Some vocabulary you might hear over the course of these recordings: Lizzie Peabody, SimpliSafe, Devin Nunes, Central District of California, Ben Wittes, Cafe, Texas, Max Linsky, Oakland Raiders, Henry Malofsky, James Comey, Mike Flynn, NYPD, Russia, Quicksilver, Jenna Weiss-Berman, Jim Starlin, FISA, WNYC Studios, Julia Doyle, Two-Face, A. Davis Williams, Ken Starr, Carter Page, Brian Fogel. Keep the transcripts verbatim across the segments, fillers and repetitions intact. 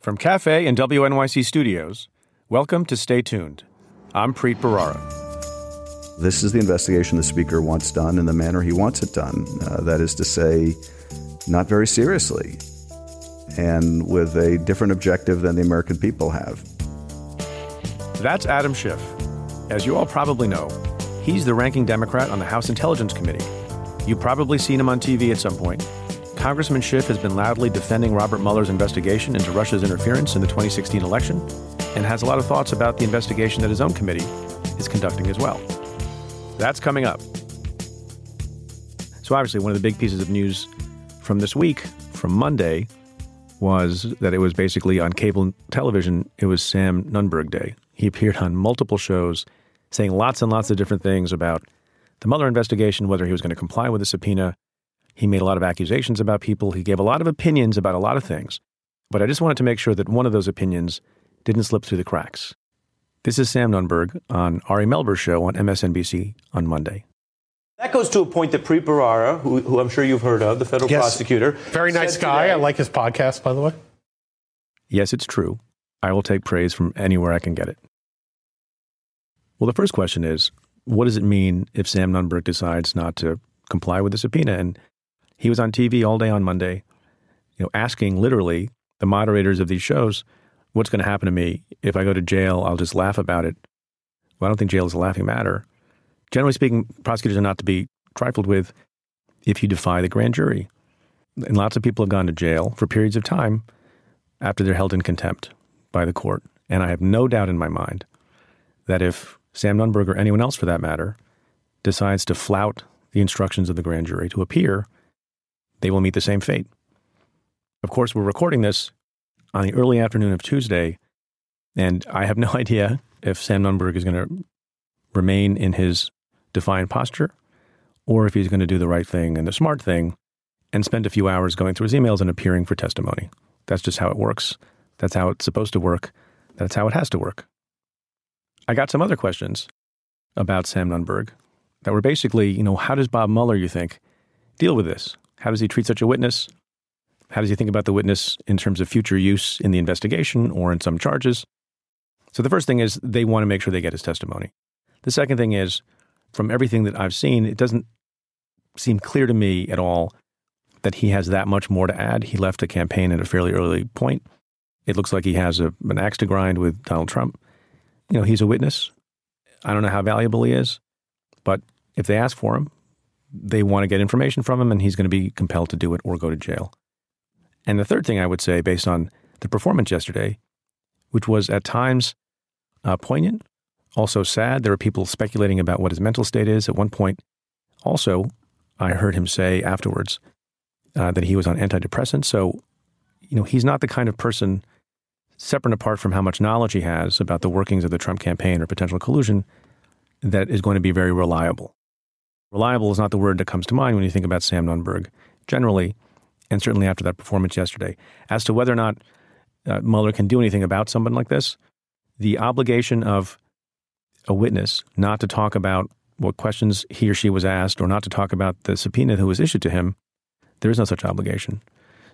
From Cafe and W N Y C Studios, welcome to Stay Tuned. I'm Preet Bharara. This is the investigation the Speaker wants done in the manner he wants it done. Uh, that is to say, not very seriously, and with a different objective than the American people have. That's Adam Schiff. As you all probably know, he's the ranking Democrat on the House Intelligence Committee. You've probably seen him on T V at some point. Congressman Schiff has been loudly defending Robert Mueller's investigation into Russia's interference in the twenty sixteen election and has a lot of thoughts about the investigation that his own committee is conducting as well. That's coming up. So obviously, one of the big pieces of news from this week, from Monday, was that it was basically on cable television, it was Sam Nunberg Day. He appeared on multiple shows saying lots and lots of different things about the Mueller investigation, whether he was going to comply with the subpoena. He made a lot of accusations about people. He gave a lot of opinions about a lot of things. But I just wanted to make sure that one of those opinions didn't slip through the cracks. This is Sam Nunberg on Ari Melber's show on M S N B C on Monday. That goes to a point that Preet Bharara, who, who I'm sure you've heard of, the federal yes. prosecutor. Very nice guy. Today, I like his podcast, by the way. Yes, it's true. I will take praise from anywhere I can get it. Well, the first question is, what does it mean if Sam Nunberg decides not to comply with the subpoena? And he was on T V all day on Monday, you know, asking literally the moderators of these shows, what's going to happen to me? If I go to jail, I'll just laugh about it. Well, I don't think jail is a laughing matter. Generally speaking, prosecutors are not to be trifled with if you defy the grand jury. And lots of people have gone to jail for periods of time after they're held in contempt by the court. And I have no doubt in my mind that if Sam Nunberg or anyone else for that matter decides to flout the instructions of the grand jury to appear, they will meet the same fate. Of course, we're recording this on the early afternoon of Tuesday, and I have no idea if Sam Nunberg is going to remain in his defiant posture or if he's going to do the right thing and the smart thing and spend a few hours going through his emails and appearing for testimony. That's just how it works. That's how it's supposed to work. That's how it has to work. I got some other questions about Sam Nunberg that were basically, you know, how does Bob Mueller, you think, deal with this? How does he treat such a witness? How does he think about the witness in terms of future use in the investigation or in some charges? So the first thing is they want to make sure they get his testimony. The second thing is, from everything that I've seen, it doesn't seem clear to me at all that he has that much more to add. He left the campaign at a fairly early point. It looks like he has a, an axe to grind with Donald Trump. You know, he's a witness. I don't know how valuable he is, but if they ask for him, they want to get information from him, and he's going to be compelled to do it or go to jail. And the third thing I would say, based on the performance yesterday, which was at times uh, poignant, also sad. There are people speculating about what his mental state is. At one point, also, I heard him say afterwards uh, that he was on antidepressants. So, you know, he's not the kind of person, separate and apart from how much knowledge he has about the workings of the Trump campaign or potential collusion, that is going to be very reliable. Reliable is not the word that comes to mind when you think about Sam Nunberg generally, and certainly after that performance yesterday. As to whether or not uh, Mueller can do anything about someone like this, the obligation of a witness not to talk about what questions he or she was asked or not to talk about the subpoena that was issued to him, there is no such obligation.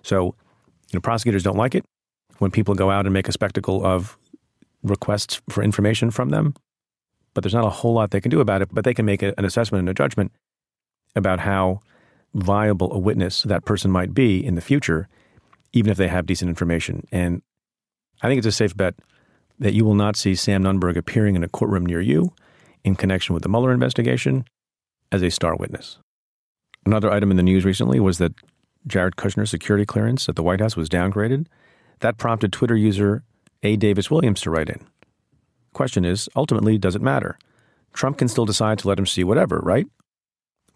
So, you know, prosecutors don't like it when people go out and make a spectacle of requests for information from them. But there's not a whole lot they can do about it, but they can make a, an assessment and a judgment about how viable a witness that person might be in the future, even if they have decent information. And I think it's a safe bet that you will not see Sam Nunberg appearing in a courtroom near you in connection with the Mueller investigation as a star witness. Another item in the news recently was that Jared Kushner's security clearance at the White House was downgraded. That prompted Twitter user A. Davis Williams to write in. Question is, ultimately, does it matter? Trump can still decide to let him see whatever, right?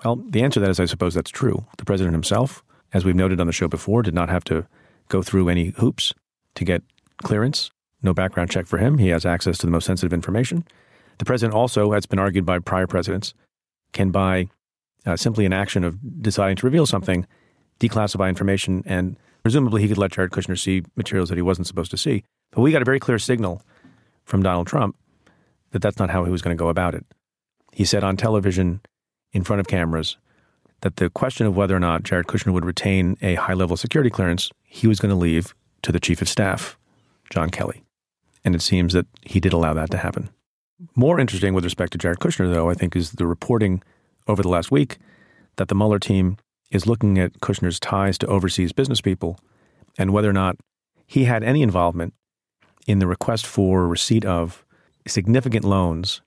Well, the answer to that is I suppose that's true. The president himself, as we've noted on the show before, did not have to go through any hoops to get clearance. No background check for him. He has access to the most sensitive information. The president also, as been argued by prior presidents, can by uh, simply an action of deciding to reveal something, declassify information, and presumably he could let Jared Kushner see materials that he wasn't supposed to see. But we got a very clear signal from Donald Trump that that's not how he was going to go about it. He said on television in front of cameras that the question of whether or not Jared Kushner would retain a high-level security clearance, he was going to leave to the chief of staff, John Kelly. And it seems that he did allow that to happen. More interesting with respect to Jared Kushner, though, I think, is the reporting over the last week that the Mueller team is looking at Kushner's ties to overseas business people and whether or not he had any involvement in the request for receipt of significant loans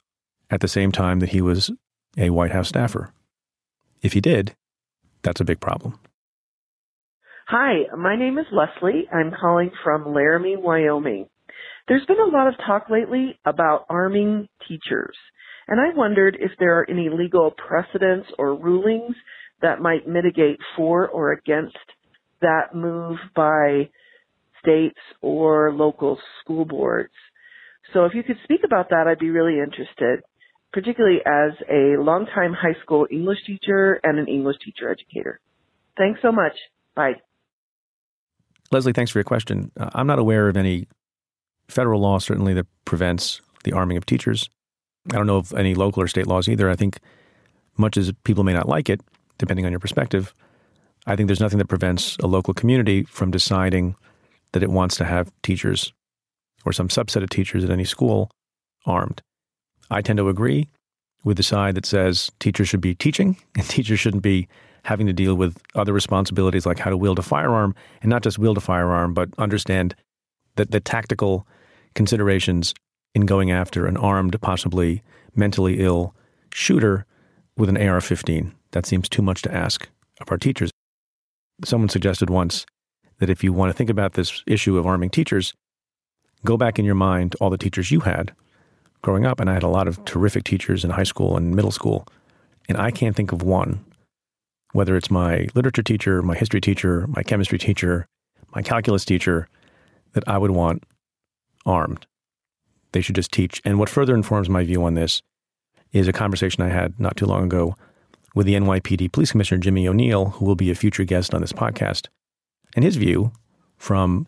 at the same time that he was a White House staffer. If he did, that's a big problem. Hi, my name is Leslie. I'm calling from Laramie, Wyoming. There's been a lot of talk lately about arming teachers, and I wondered if there are any legal precedents or rulings that might mitigate for or against that move by states or local school boards. So if you could speak about that, I'd be really interested, particularly as a longtime high school English teacher and an English teacher educator. Thanks so much. Bye. Leslie, thanks for your question. Uh, I'm not aware of any federal law, certainly, that prevents the arming of teachers. I don't know of any local or state laws either. I think much as people may not like it, depending on your perspective, I think there's nothing that prevents a local community from deciding that it wants to have teachers or some subset of teachers at any school armed. I tend to agree with the side that says teachers should be teaching and teachers shouldn't be having to deal with other responsibilities like how to wield a firearm, and not just wield a firearm, but understand that the tactical considerations in going after an armed, possibly mentally ill shooter with an A R fifteen. That seems too much to ask of our teachers. Someone suggested once that if you want to think about this issue of arming teachers, go back in your mind to all the teachers you had growing up. And I had a lot of terrific teachers in high school and middle school, and I can't think of one, whether it's my literature teacher, my history teacher, my chemistry teacher, my calculus teacher, that I would want armed. They should just teach. And what further informs my view on this is a conversation I had not too long ago with the N Y P D Police Commissioner, Jimmy O'Neill, who will be a future guest on this podcast. And his view from,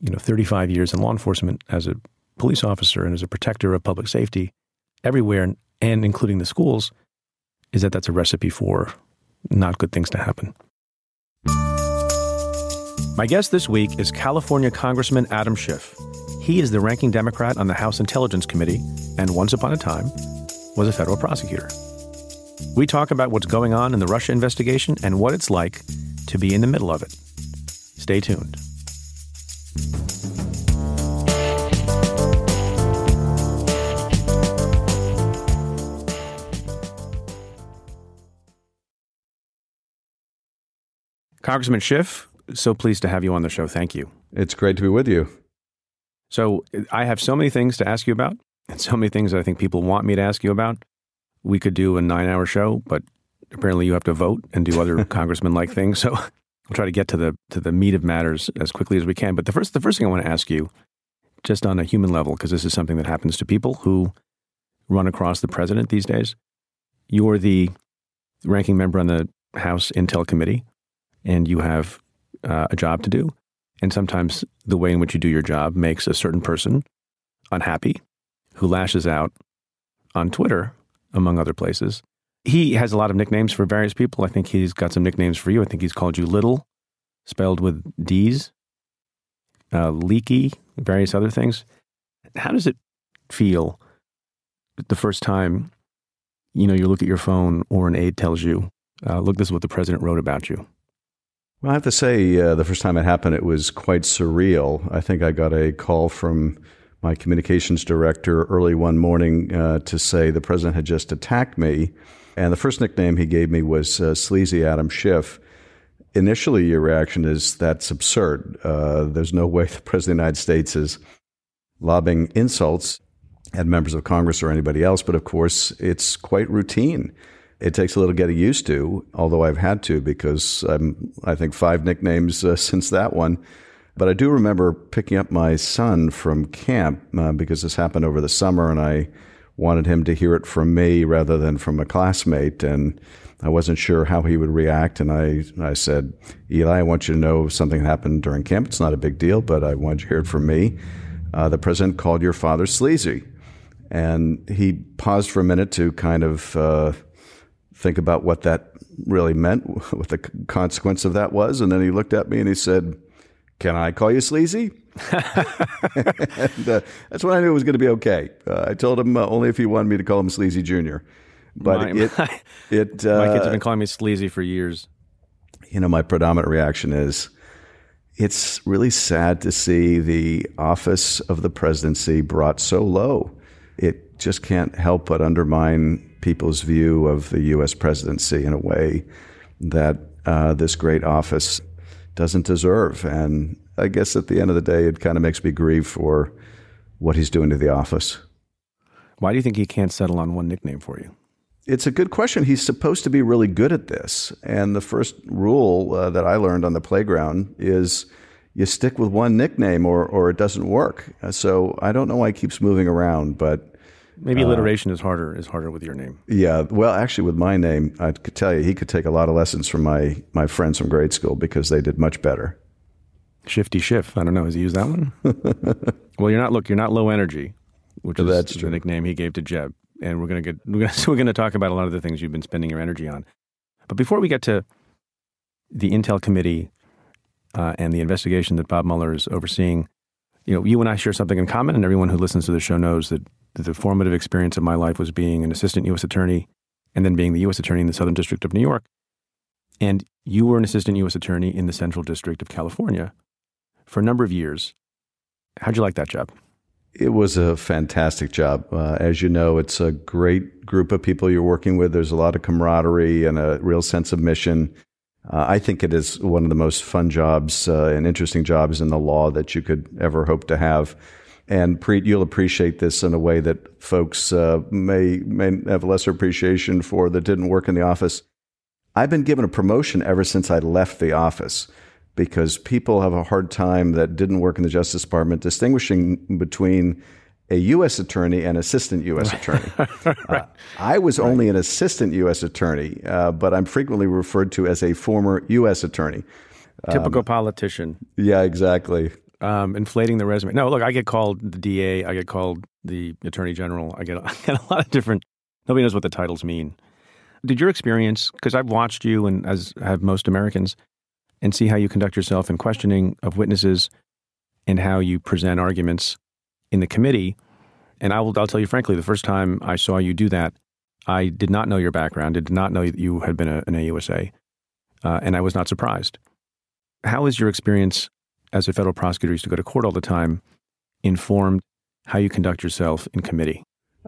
you know, thirty-five years in law enforcement as a police officer and as a protector of public safety everywhere, and including the schools, is that that's a recipe for not good things to happen. My guest this week is California Congressman Adam Schiff. He is the ranking Democrat on the House Intelligence Committee and once upon a time was a federal prosecutor. We talk about what's going on in the Russia investigation and what it's like to be in the middle of it. Stay tuned. Congressman Schiff, so pleased to have you on the show. Thank you. It's great to be with you. So I have so many things to ask you about and so many things that I think people want me to ask you about. We could do a nine-hour show, but apparently you have to vote and do other congressman-like things. So we'll try to get to the to the meat of matters as quickly as we can. But the first the first thing I want to ask you, just on a human level, because this is something that happens to people who run across the president these days. You're the ranking member on the House Intel Committee, and you have uh, a job to do. And sometimes the way in which you do your job makes a certain person unhappy who lashes out on Twitter, among other places. He has a lot of nicknames for various people. I think he's got some nicknames for you. I think he's called you Little, spelled with D's, uh, Leaky, various other things. How does it feel the first time, you know, you look at your phone or an aide tells you, uh, look, this is what the president wrote about you? Well, I have to say, uh, the first time it happened, it was quite surreal. I think I got a call from my communications director early one morning uh, to say the president had just attacked me. And the first nickname he gave me was uh, Sleazy Adam Schiff. Initially, your reaction is, that's absurd. Uh, there's no way the president of the United States is lobbing insults at members of Congress or anybody else. But of course, it's quite routine. It takes a little getting used to, although I've had to because I'm, I think, five nicknames uh, since that one. But I do remember picking up my son from camp uh, because this happened over the summer, and I wanted him to hear it from me rather than from a classmate. And I wasn't sure how he would react. And I, I said, Eli, I want you to know something happened during camp. It's not a big deal, but I want you to hear it from me. Uh, the president called your father sleazy. And he paused for a minute to kind of... Uh, think about what that really meant, what the consequence of that was. And then he looked at me and he said, can I call you sleazy? and, uh, that's when I knew it was going to be okay. Uh, I told him uh, only if he wanted me to call him Sleazy Junior But my, it, my, it, uh, my kids have been calling me Sleazy for years. You know, my predominant reaction is it's really sad to see the office of the presidency brought so low. It just can't help but undermine people's view of the U S presidency in a way that uh, this great office doesn't deserve. And I guess at the end of the day, it kind of makes me grieve for what he's doing to the office. Why do you think he can't settle on one nickname for you? It's a good question. He's supposed to be really good at this. And the first rule uh, that I learned on the playground is you stick with one nickname or or it doesn't work. Uh, so I don't know why he keeps moving around, but... Maybe alliteration uh, is harder is harder with your name. Yeah. Well, actually, with my name, I could tell you he could take a lot of lessons from my, my friends from grade school because they did much better. Shifty Schiff. I don't know. Has he used that one? Well, you're not, look, you're not low energy, which is That's the true. nickname he gave to Jeb. And we're going to get, we're going to, we're going to talk about a lot of the things you've been spending your energy on. But before we get to the Intel Committee uh, and the investigation that Bob Mueller is overseeing, you know, you and I share something in common, and everyone who listens to the show knows that the formative experience of my life was being an assistant U S attorney and then being the U S attorney in the Southern District of New York. And you were an assistant U S attorney in the Central District of California for a number of years. How'd you like that job? It was a fantastic job. Uh, as you know, it's a great group of people you're working with. There's a lot of camaraderie and a real sense of mission. Uh, I think it is one of the most fun jobs uh, and interesting jobs in the law that you could ever hope to have. And Preet, you'll appreciate this in a way that folks uh, may may have lesser appreciation for that didn't work in the office. I've been given a promotion ever since I left the office, because people have a hard time that didn't work in the Justice Department distinguishing between a U S attorney and assistant U S attorney. Right. uh, I was right. only an assistant U S attorney, uh, but I'm frequently referred to as a former U S attorney. Typical um, politician. Yeah, exactly. Um, inflating the resume. No, look, I get called the D A. I get called the Attorney General. I get, I get a lot of different, nobody knows what the titles mean. Did your experience, because I've watched you, and as have most Americans, and see how you conduct yourself in questioning of witnesses and how you present arguments in the committee. And I will, I'll tell you frankly, the first time I saw you do that, I did not know your background, I did not know that you had been a, an A U S A, uh, and I was not surprised. How is your experience as a federal prosecutor who used to go to court all the time informed how you conduct yourself in committee?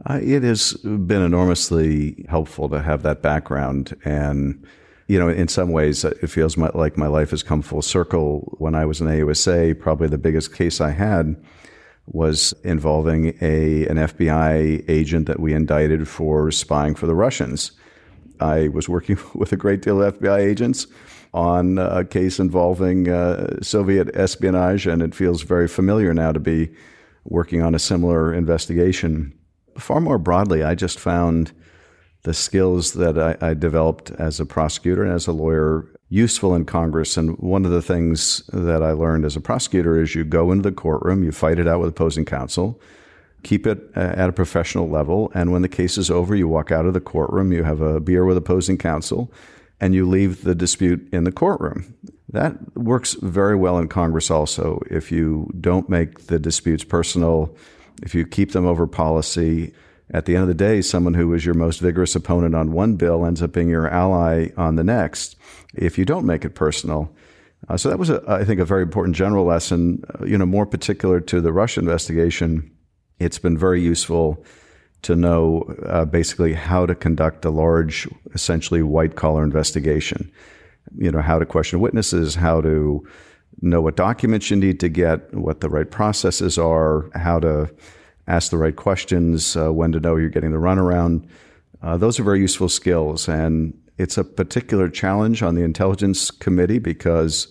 Uh, it has been enormously helpful to have that background, and you know, in some ways, it feels my, like my life has come full circle. When I was in A U S A, probably the biggest case I had was involving a an F B I agent that we indicted for spying for the Russians. I was working with a great deal of F B I agents on a case involving uh, Soviet espionage, and it feels very familiar now to be working on a similar investigation. Far more broadly, I just found the skills that I, I developed as a prosecutor and as a lawyer useful in Congress. And one of the things that I learned as a prosecutor is you go into the courtroom, you fight it out with opposing counsel, keep it at a professional level. And when the case is over, you walk out of the courtroom, you have a beer with opposing counsel, and you leave the dispute in the courtroom. That works very well in Congress also. If you don't make the disputes personal, if you keep them over policy, at the end of the day, someone who is your most vigorous opponent on one bill ends up being your ally on the next if you don't make it personal. Uh, so that was, a, I think, a very important general lesson. Uh, you know, more particular to the Russia investigation, it's been very useful to know uh, basically how to conduct a large, essentially white-collar investigation. You know, how to question witnesses, how to know what documents you need to get, what the right processes are, how to ask the right questions, uh, when to know you're getting the runaround. Uh, those are very useful skills. And it's a particular challenge on the Intelligence Committee because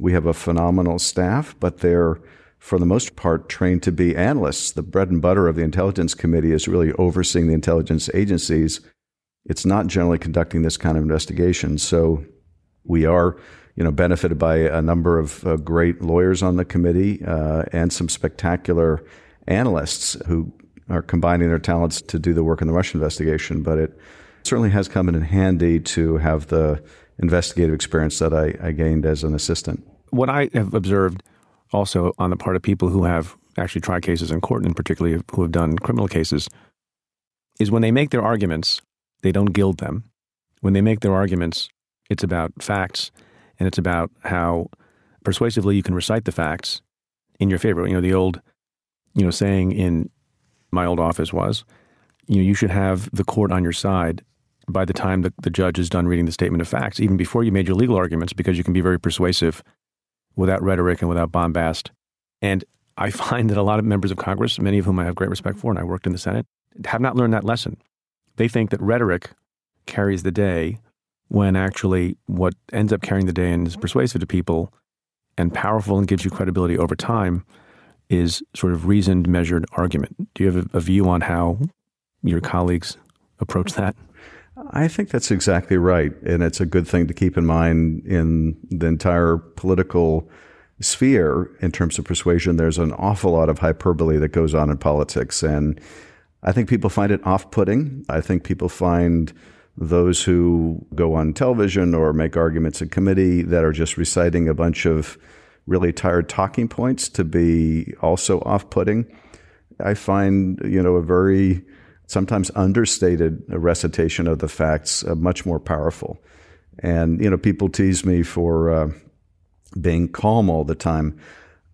we have a phenomenal staff, but they're, for the most part, trained to be analysts. The bread and butter of the Intelligence Committee is really overseeing the intelligence agencies. It's not generally conducting this kind of investigation. So we are, you know, benefited by a number of uh, great lawyers on the committee uh, and some spectacular analysts who are combining their talents to do the work in the Russia investigation. But it certainly has come in handy to have the investigative experience that I, I gained as an assistant. What I have observed also on the part of people who have actually tried cases in court, and particularly who have done criminal cases, is when they make their arguments, they don't gild them. When they make their arguments, it's about facts, and it's about how persuasively you can recite the facts in your favor. You know, the old, you know, saying in my old office was, you know, you should have the court on your side by the time the, the judge is done reading the statement of facts, even before you made your legal arguments, because you can be very persuasive without rhetoric and without bombast. And I find that a lot of members of Congress, many of whom I have great respect for, and I worked in the Senate, have not learned that lesson. They think that rhetoric carries the day, when actually what ends up carrying the day and is persuasive to people and powerful and gives you credibility over time is sort of reasoned, measured argument. Do you have a, a view on how your colleagues approach that? I think that's exactly right. And it's a good thing to keep in mind in the entire political sphere in terms of persuasion. There's an awful lot of hyperbole that goes on in politics. And I think people find it off-putting. I think people find those who go on television or make arguments in committee that are just reciting a bunch of really tired talking points to be also off-putting. I find, you know, a very sometimes understated recitation of the facts uh, much more powerful. And, you know, people tease me for uh, being calm all the time.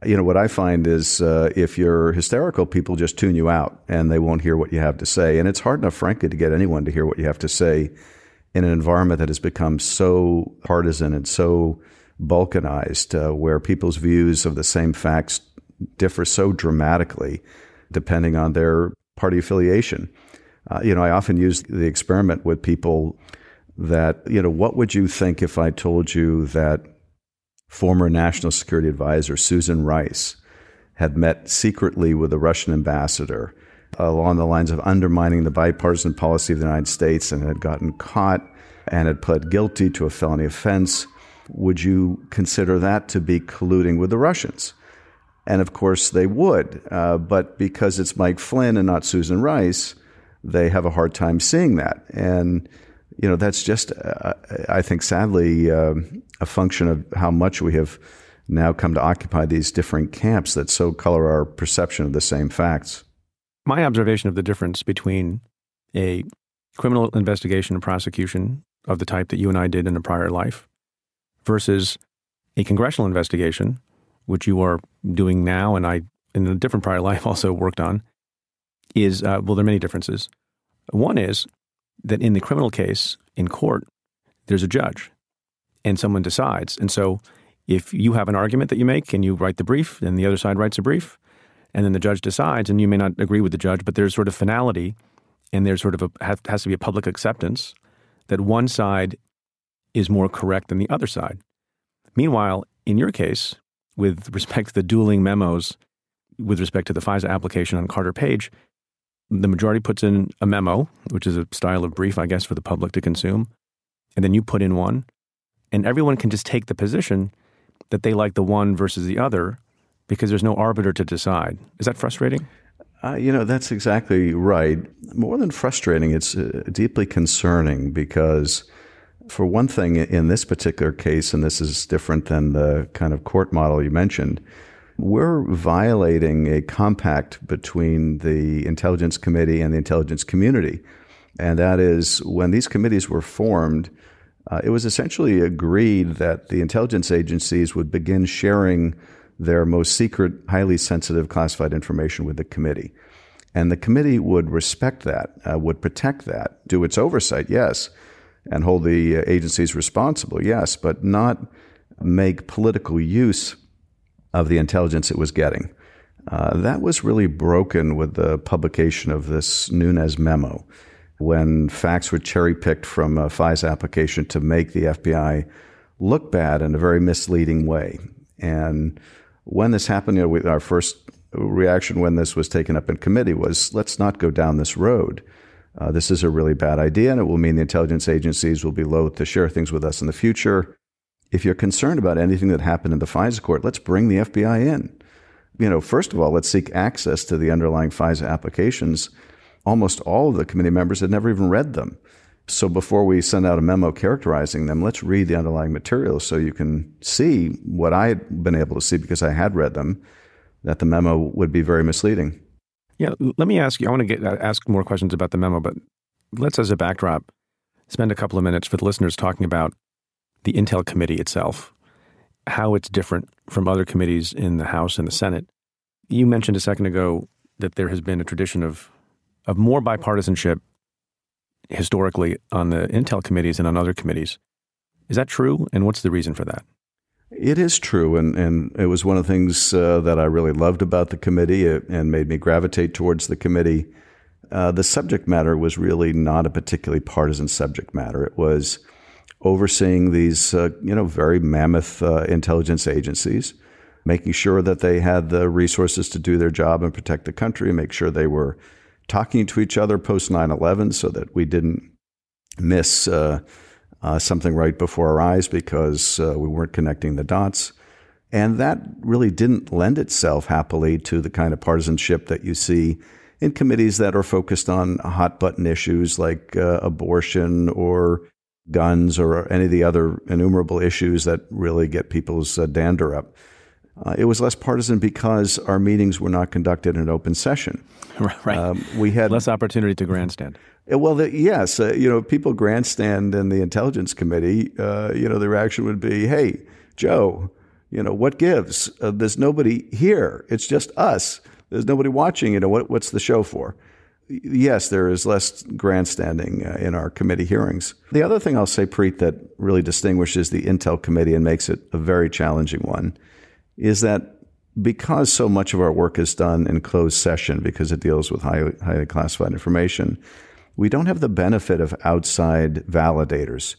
You know, what I find is uh, if you're hysterical, people just tune you out and they won't hear what you have to say. And it's hard enough, frankly, to get anyone to hear what you have to say in an environment that has become so partisan and so balkanized, uh, where people's views of the same facts differ so dramatically depending on their party affiliation. Uh, you know, I often use the experiment with people that, you know, what would you think if I told you that former National Security Advisor Susan Rice had met secretly with the Russian ambassador along the lines of undermining the bipartisan policy of the United States and had gotten caught and had pled guilty to a felony offense? Would you consider that to be colluding with the Russians? And of course they would, uh, but because it's Mike Flynn and not Susan Rice, they have a hard time seeing that. And, you know, that's just, uh, I think, sadly, uh, a function of how much we have now come to occupy these different camps that so color our perception of the same facts. My observation of the difference between a criminal investigation and prosecution of the type that you and I did in a prior life versus a congressional investigation, which you are doing now and I, in a different prior life, also worked on, is, uh, well, there are many differences. One is that in the criminal case in court, there's a judge and someone decides. And so if you have an argument that you make and you write the brief and the other side writes a brief and then the judge decides, and you may not agree with the judge, but there's sort of finality and there's sort of a, has to be a public acceptance that one side is more correct than the other side. Meanwhile, in your case, with respect to the dueling memos, with respect to the FISA application on Carter Page, the majority puts in a memo, which is a style of brief, I guess, for the public to consume. And then you put in one. And everyone can just take the position that they like the one versus the other because there's no arbiter to decide. Is that frustrating? Uh, you know, that's exactly right. More than frustrating, it's uh, deeply concerning because, for one thing, in this particular case, and this is different than the kind of court model you mentioned, we're violating a compact between the Intelligence Committee and the intelligence community. And that is, when these committees were formed, uh, it was essentially agreed that the intelligence agencies would begin sharing their most secret, highly sensitive classified information with the committee. And the committee would respect that, uh, would protect that, do its oversight, yes, and hold the agencies responsible, yes, but not make political use of the intelligence it was getting. Uh, that was really broken with the publication of this Nunes memo, when facts were cherry-picked from a FISA application to make the F B I look bad in a very misleading way. And when this happened, you know, we, our first reaction when this was taken up in committee was, let's not go down this road. Uh, this is a really bad idea, and it will mean the intelligence agencies will be loath to share things with us in the future. If you're concerned about anything that happened in the FISA court, let's bring the F B I in. You know, first of all, let's seek access to the underlying FISA applications. Almost all of the committee members had never even read them. So before we send out a memo characterizing them, let's read the underlying materials so you can see what I had been able to see, because I had read them, that the memo would be very misleading. Yeah, let me ask you, I want to get ask more questions about the memo, but let's, as a backdrop, spend a couple of minutes for the listeners talking about the Intel Committee itself, how it's different from other committees in the House and the Senate. You mentioned a second ago that there has been a tradition of of more bipartisanship historically on the Intel committees and on other committees. Is that true? And what's the reason for that? It is true. And, and it was one of the things uh, that I really loved about the committee and made me gravitate towards the committee. Uh, the subject matter was really not a particularly partisan subject matter. It was overseeing these, uh, you know, very mammoth uh, intelligence agencies, making sure that they had the resources to do their job and protect the country, make sure they were talking to each other post nine eleven so that we didn't miss uh, uh, something right before our eyes because uh, we weren't connecting the dots. And that really didn't lend itself happily to the kind of partisanship that you see in committees that are focused on hot button issues like uh, abortion or guns or any of the other innumerable issues that really get people's uh, dander up. Uh, it was less partisan because our meetings were not conducted in open session. Right. Um, we had less opportunity to grandstand. Well, the, yes. Uh, you know, people grandstand in the Intelligence Committee. Uh, you know, the reaction would be, hey, Joe, you know, what gives? Uh, there's nobody here. It's just us. There's nobody watching. You know, what, what's the show for? Yes, there is less grandstanding uh, in our committee hearings. The other thing I'll say, Preet, that really distinguishes the Intel Committee and makes it a very challenging one is that because so much of our work is done in closed session because it deals with high, highly classified information, we don't have the benefit of outside validators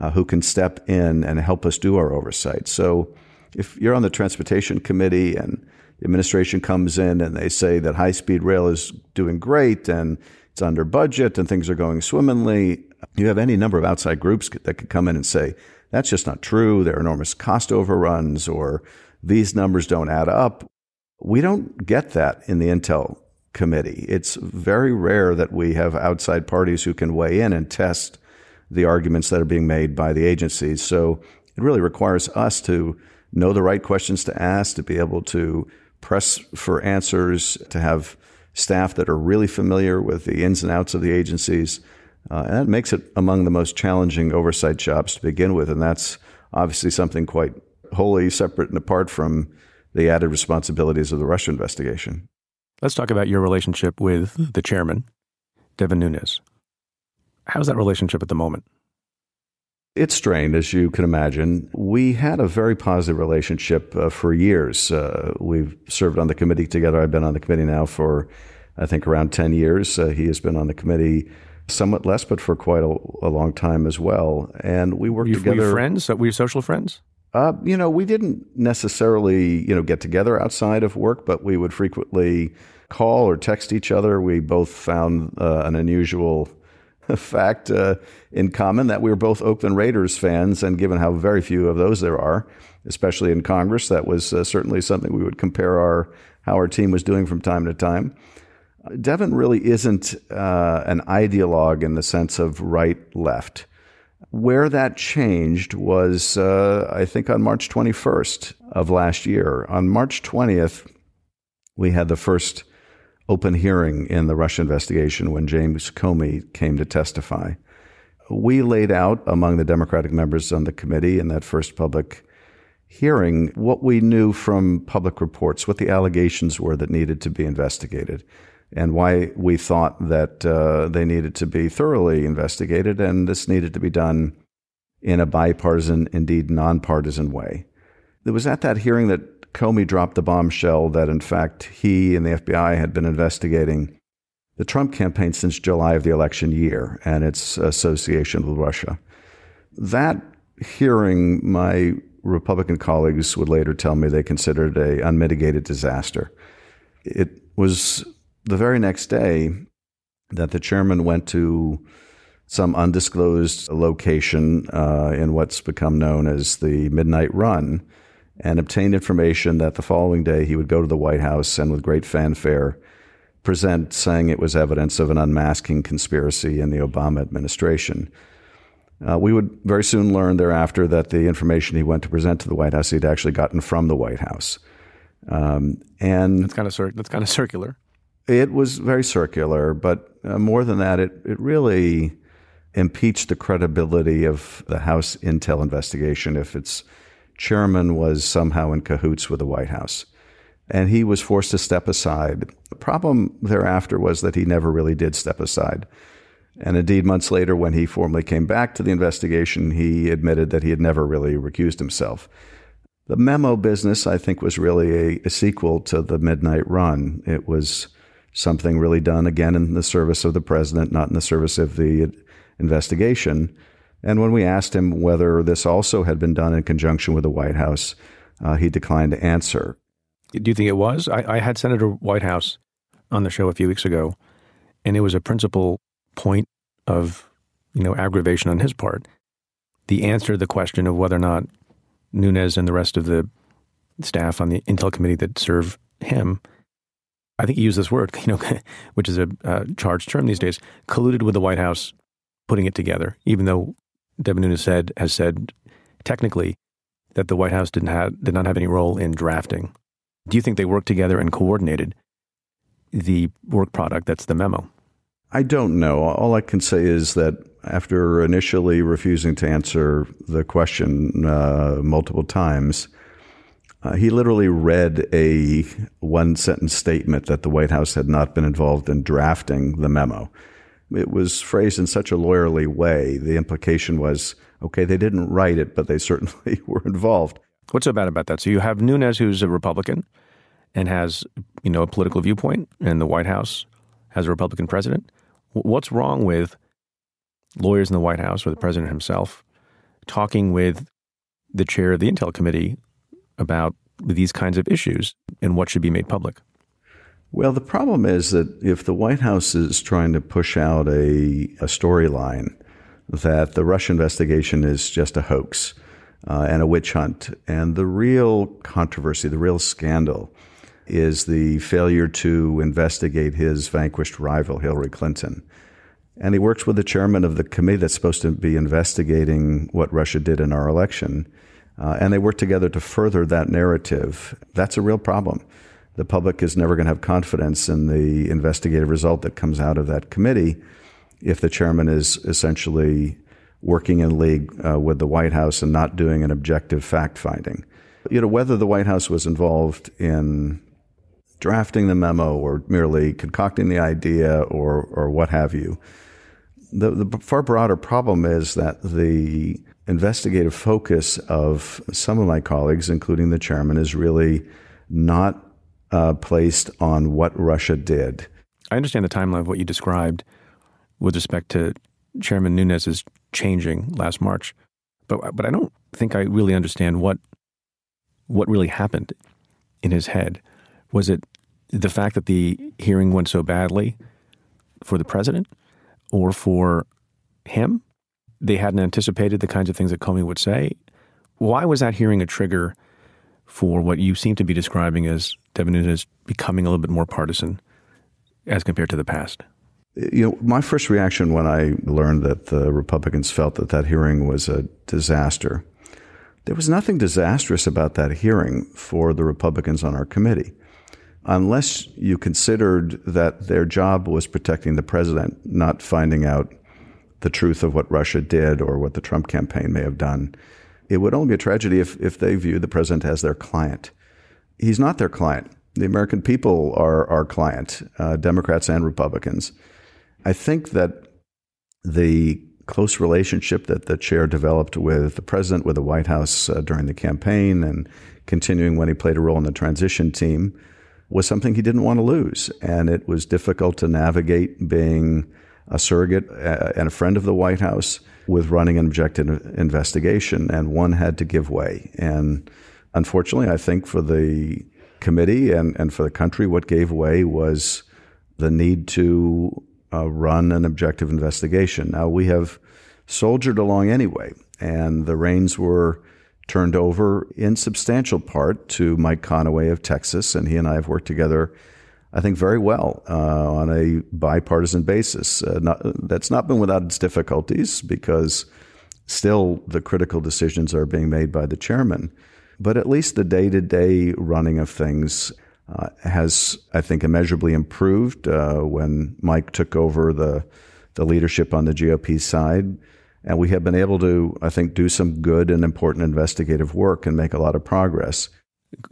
uh, who can step in and help us do our oversight. So if you're on the Transportation Committee and the administration comes in and they say that high-speed rail is doing great and it's under budget and things are going swimmingly, you have any number of outside groups that could come in and say, that's just not true, there are enormous cost overruns, or these numbers don't add up. We don't get that in the Intel Committee. It's very rare that we have outside parties who can weigh in and test the arguments that are being made by the agencies. So it really requires us to know the right questions to ask, to be able to press for answers, to have staff that are really familiar with the ins and outs of the agencies. Uh, and that makes it among the most challenging oversight jobs to begin with. And that's obviously something quite wholly separate and apart from the added responsibilities of the Russia investigation. Let's talk about your relationship with the chairman, Devin Nunes. How's that relationship at the moment? It's strained, as you can imagine. We had a very positive relationship uh, for years. Uh, we've served on the committee together. I've been on the committee now for, I think, around ten years. Uh, he has been on the committee somewhat less, but for quite a, a long time as well. And we worked You've, together. Were you friends? Were you social friends? Uh, you know, we didn't necessarily, you know, get together outside of work, but we would frequently call or text each other. We both found uh, an unusual fact uh, in common that we were both Oakland Raiders fans, and given how very few of those there are, especially in Congress, that was uh, certainly something we would compare our how our team was doing from time to time. Uh, Devin really isn't uh, an ideologue in the sense of right-left. Where that changed was, uh, I think, on March twenty-first of last year. On March twentieth, we had the first open hearing in the Russia investigation when James Comey came to testify. We laid out among the Democratic members on the committee in that first public hearing what we knew from public reports, what the allegations were that needed to be investigated, and why we thought that uh, they needed to be thoroughly investigated, and this needed to be done in a bipartisan, indeed nonpartisan way. It was at that hearing that Comey dropped the bombshell that, in fact, he and the F B I had been investigating the Trump campaign since July of the election year and its association with Russia. That hearing, my Republican colleagues would later tell me they considered an unmitigated disaster. It was the very next day that the chairman went to some undisclosed location uh, in what's become known as the Midnight Run and obtained information that the following day he would go to the White House and with great fanfare present saying it was evidence of an unmasking conspiracy in the Obama administration. Uh, we would very soon learn thereafter that the information he went to present to the White House he'd actually gotten from the White House. Um, and that's kind of cir- that's kind of circular. It was very circular, but uh, more than that, it, it really impeached the credibility of the House Intel investigation if its chairman was somehow in cahoots with the White House. And he was forced to step aside. The problem thereafter was that he never really did step aside. And indeed, months later, when he formally came back to the investigation, he admitted that he had never really recused himself. The memo business, I think, was really a, a sequel to the Midnight Run. It was something really done, again, in the service of the president, not in the service of the investigation. And when we asked him whether this also had been done in conjunction with the White House, uh, he declined to answer. Do you think it was? I, I had Senator Whitehouse on the show a few weeks ago, and it was a principal point of, you know, aggravation on his part. The answer to the question of whether or not Nunes and the rest of the staff on the Intel Committee that serve him, I think he used this word, you know, which is a uh, charged term these days, colluded with the White House putting it together, even though Devin Nunes said, has said technically that the White House didn't have, did not have any role in drafting. Do you think they worked together and coordinated the work product that's the memo? I don't know. All I can say is that after initially refusing to answer the question uh, multiple times, uh, he literally read a one-sentence statement that the White House had not been involved in drafting the memo. It was phrased in such a lawyerly way. The implication was, okay, they didn't write it, but they certainly were involved. What's so bad about that? So you have Nunes, who's a Republican and has, you know, a political viewpoint, and the White House has a Republican president. What's wrong with lawyers in the White House or the president himself talking with the chair of the Intel Committee about these kinds of issues and what should be made public? Well, the problem is that if the White House is trying to push out a, a storyline that the Russia investigation is just a hoax, Uh, and a witch hunt. And the real controversy, the real scandal, is the failure to investigate his vanquished rival, Hillary Clinton. And he works with the chairman of the committee that's supposed to be investigating what Russia did in our election. Uh, and they work together to further that narrative. That's a real problem. The public is never going to have confidence in the investigative result that comes out of that committee if the chairman is essentially working in league uh, with the White House and not doing an objective fact-finding. You know, whether the White House was involved in drafting the memo or merely concocting the idea or or what have you, the, the far broader problem is that the investigative focus of some of my colleagues, including the chairman, is really not uh, placed on what Russia did. I understand the timeline of what you described with respect to Chairman Nunes's changing last March, but but I don't think I really understand what what really happened in his head. Was it the fact that the hearing went so badly for the president or for him? They hadn't anticipated the kinds of things that Comey would say. Why was that hearing a trigger for what you seem to be describing as Devin Nunes becoming a little bit more partisan as compared to the past? You know, my first reaction when I learned that the Republicans felt that that hearing was a disaster, there was nothing disastrous about that hearing for the Republicans on our committee, unless you considered that their job was protecting the president, not finding out the truth of what Russia did or what the Trump campaign may have done. It would only be a tragedy if, if they view the president as their client. He's not their client. The American people are our client, uh, Democrats and Republicans. I think that the close relationship that the chair developed with the president, with the White House uh, during the campaign and continuing when he played a role in the transition team was something he didn't want to lose. And it was difficult to navigate being a surrogate and a friend of the White House with running an objective investigation. And one had to give way. And unfortunately, I think for the committee and, and for the country, what gave way was the need to Uh, run an objective investigation. Now, we have soldiered along anyway, and the reins were turned over in substantial part to Mike Conaway of Texas, and he and I have worked together I think, very well uh, on a bipartisan basis. Uh, not, that's not been without its difficulties, because still the critical decisions are being made by the chairman. But at least the day-to-day running of things uh, has, I think, immeasurably improved. Uh, when Mike took over the the leadership on the G O P side, and we have been able to, I think, do some good and important investigative work and make a lot of progress.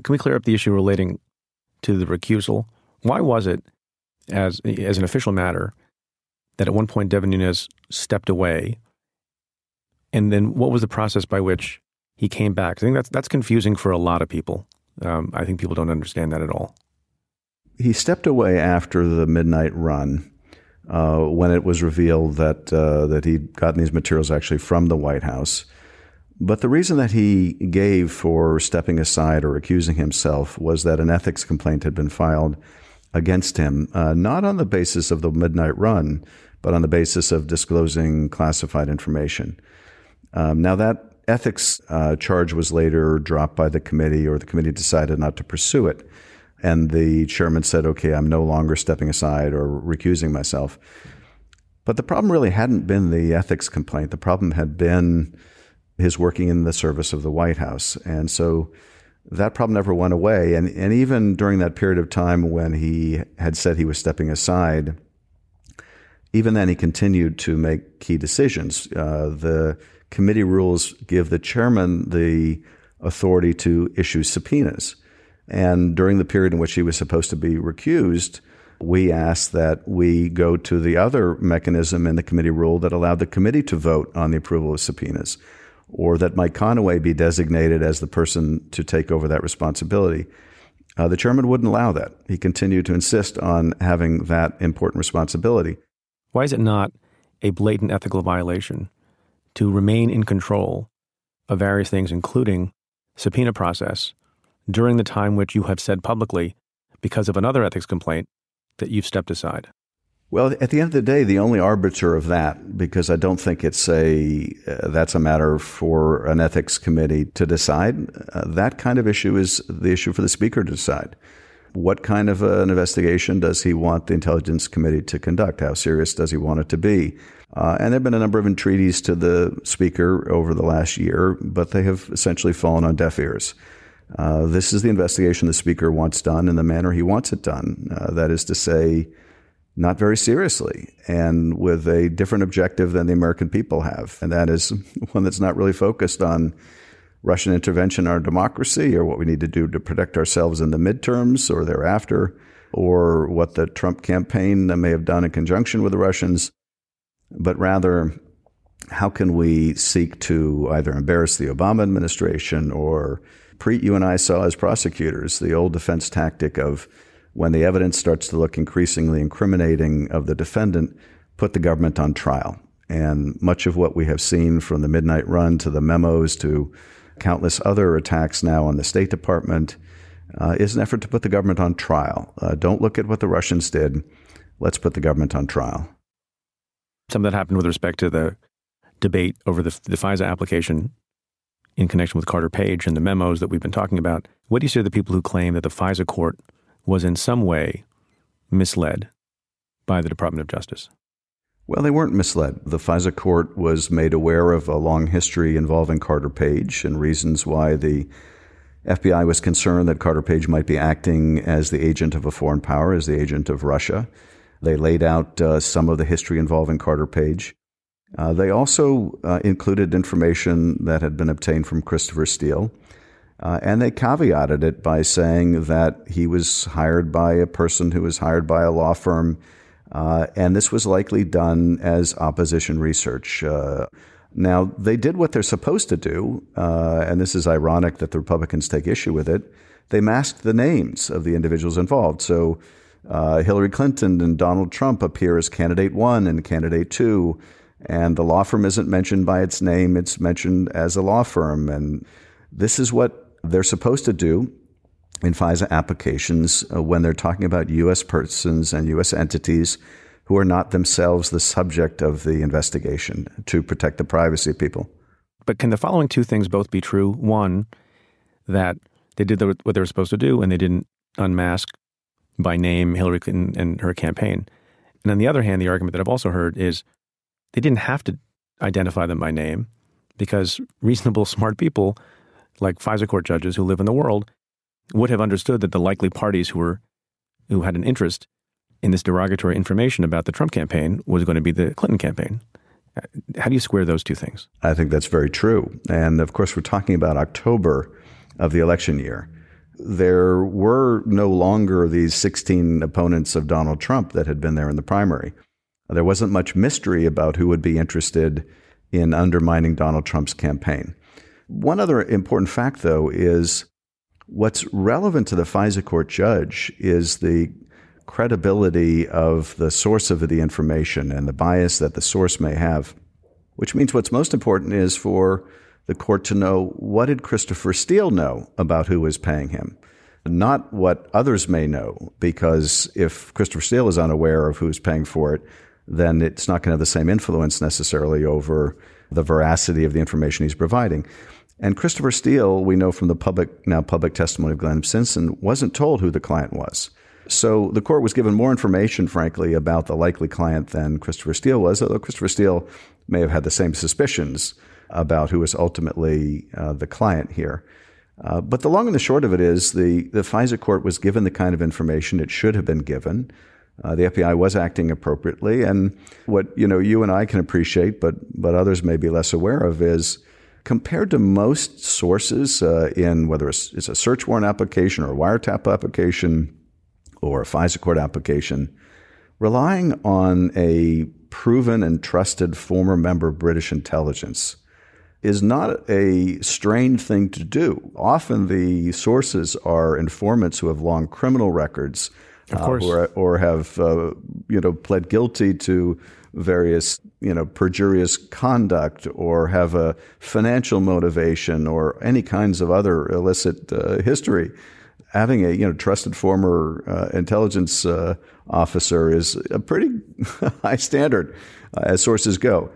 Can we clear up the issue relating to the recusal? Why was it, as as an official matter, that at one point Devin Nunes stepped away? And then what was the process by which he came back? I think that's that's confusing for a lot of people. Um, I think people don't understand that at all. He stepped away after the midnight run, uh, when it was revealed that uh, that he'd gotten these materials actually from the White House. But the reason that he gave for stepping aside or recusing himself was that an ethics complaint had been filed against him, uh, not on the basis of the midnight run, but on the basis of disclosing classified information. Um, now, that ethics uh, charge was later dropped by the committee, or the committee decided not to pursue it. And the chairman said, okay, I'm no longer stepping aside or recusing myself. But the problem really hadn't been the ethics complaint. The problem had been his working in the service of the White House. And so that problem never went away. And, and even during that period of time when he had said he was stepping aside, even then he continued to make key decisions. Uh, the committee rules give the chairman the authority to issue subpoenas. And during the period in which he was supposed to be recused, we asked that we go to the other mechanism in the committee rule that allowed the committee to vote on the approval of subpoenas, or that Mike Conaway be designated as the person to take over that responsibility. Uh, the chairman wouldn't allow that. He continued to insist on having that important responsibility. Why is it not a blatant ethical violation to remain in control of various things, including subpoena process, during the time which you have said publicly, because of another ethics complaint, that you've stepped aside? Well, at the end of the day, the only arbiter of that, because I don't think it's a uh, that's a matter for an ethics committee to decide. Uh, that kind of issue is the issue for the speaker to decide. What kind of uh, an investigation does he want the Intelligence Committee to conduct? How serious does he want it to be? Uh, and there have been a number of entreaties to the speaker over the last year, but they have essentially fallen on deaf ears. Uh, this is the investigation the speaker wants done in the manner he wants it done. Uh, that is to say, not very seriously, and with a different objective than the American people have. And that is one that's not really focused on Russian intervention in our democracy, or what we need to do to protect ourselves in the midterms or thereafter, or what the Trump campaign may have done in conjunction with the Russians, but rather, how can we seek to either embarrass the Obama administration or, Preet, you and I saw as prosecutors, the old defense tactic of, when the evidence starts to look increasingly incriminating of the defendant, put the government on trial. And much of what we have seen, from the midnight run to the memos to countless other attacks now on the State Department, uh, is an effort to put the government on trial. Uh, don't look at what the Russians did. Let's put the government on trial. Something that happened with respect to the debate over the, the FISA application in connection with Carter Page and the memos that we've been talking about. What do you say to the people who claim that the FISA court was in some way misled by the Department of Justice? Well, they weren't misled. The FISA court was made aware of a long history involving Carter Page and reasons why the F B I was concerned that Carter Page might be acting as the agent of a foreign power, as the agent of Russia. They laid out uh, some of the history involving Carter Page. Uh, they also uh, included information that had been obtained from Christopher Steele. Uh, and they caveated it by saying that he was hired by a person who was hired by a law firm, uh, and this was likely done as opposition research. Uh, now, they did what they're supposed to do, uh, and this is ironic that the Republicans take issue with it. They masked the names of the individuals involved. So uh, Hillary Clinton and Donald Trump appear as candidate one and candidate two, and the law firm isn't mentioned by its name. It's mentioned as a law firm, and this is what they're supposed to do in FISA applications uh, when they're talking about U S persons and U S entities who are not themselves the subject of the investigation, to protect the privacy of people. But can the following two things both be true? One, that they did what they were supposed to do and they didn't unmask by name Hillary Clinton and her campaign. And on the other hand, the argument that I've also heard is they didn't have to identify them by name because reasonable, smart people like FISA court judges who live in the world would have understood that the likely parties who were who had an interest in this derogatory information about the Trump campaign was going to be the Clinton campaign. How do you square those two things? I think that's very true. And of course, we're talking about October of the election year. There were no longer these sixteen opponents of Donald Trump that had been there in the primary. There wasn't much mystery about who would be interested in undermining Donald Trump's campaign. One other important fact, though, is what's relevant to the FISA court judge is the credibility of the source of the information and the bias that the source may have, which means what's most important is for the court to know what did Christopher Steele know about who was paying him, not what others may know, because if Christopher Steele is unaware of who's paying for it, then it's not going to have the same influence necessarily over the veracity of the information he's providing. And Christopher Steele, we know from the public, now public testimony of Glenn Simpson, wasn't told who the client was. So the court was given more information, frankly, about the likely client than Christopher Steele was, although Christopher Steele may have had the same suspicions about who was ultimately uh, the client here. Uh, but the long and the short of it is the, the FISA court was given the kind of information it should have been given. Uh, the F B I was acting appropriately. And what you know, you and I can appreciate, but but others may be less aware of, is compared to most sources uh, in whether it's, it's a search warrant application or a wiretap application, or a FISA court application, relying on a proven and trusted former member of British intelligence is not a strange thing to do. Often the sources are informants who have long criminal records, of course, uh, or, or have uh, you know pled guilty to various you know perjurious conduct, or have a financial motivation, or any kinds of other illicit uh, history. Having a you know trusted former uh, intelligence uh, officer is a pretty high standard uh, as sources go.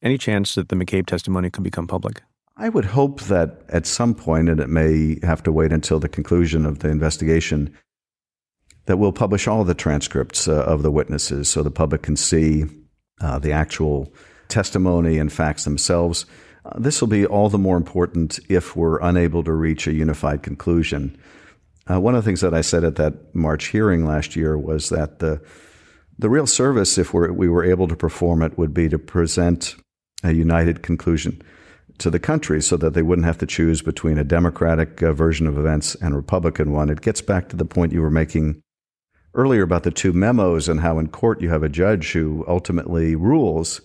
Any chance that the McCabe testimony could become public? I would hope that at some point, and it may have to wait until the conclusion of the investigation, that we'll publish all the transcripts uh, of the witnesses so the public can see uh, the actual testimony and facts themselves. Uh, this will be all the more important if we're unable to reach a unified conclusion. Uh, one of the things that I said at that March hearing last year was that the the real service, if we're, we were able to perform it, would be to present a united conclusion to the country so that they wouldn't have to choose between a Democratic uh, version of events and a Republican one. It gets back to the point you were making earlier about the two memos and how in court you have a judge who ultimately rules.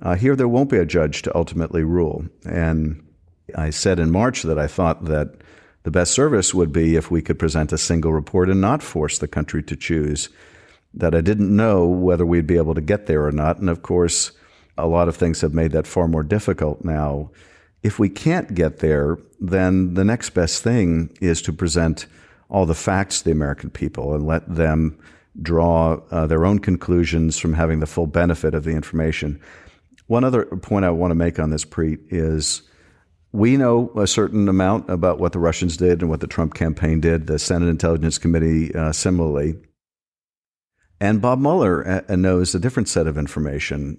Uh, here there won't be a judge to ultimately rule. And I said in March that I thought that the best service would be if we could present a single report and not force the country to choose, that I didn't know whether we'd be able to get there or not. And of course, a lot of things have made that far more difficult now. If we can't get there, then the next best thing is to present all the facts to the American people and let them draw uh, their own conclusions from having the full benefit of the information. One other point I want to make on this, Preet, is we know a certain amount about what the Russians did and what the Trump campaign did, the Senate Intelligence Committee uh, similarly. And Bob Mueller uh, knows a different set of information.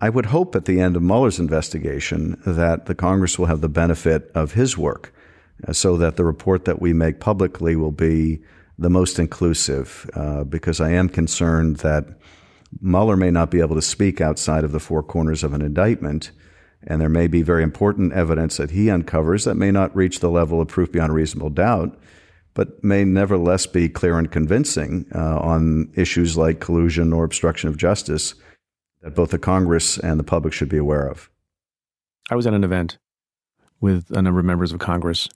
I would hope at the end of Mueller's investigation that the Congress will have the benefit of his work uh, so that the report that we make publicly will be the most inclusive, uh, because I am concerned that Mueller may not be able to speak outside of the four corners of an indictment. And there may be very important evidence that he uncovers that may not reach the level of proof beyond reasonable doubt, but may nevertheless be clear and convincing uh, on issues like collusion or obstruction of justice that both the Congress and the public should be aware of. I was at an event with a number of members of Congress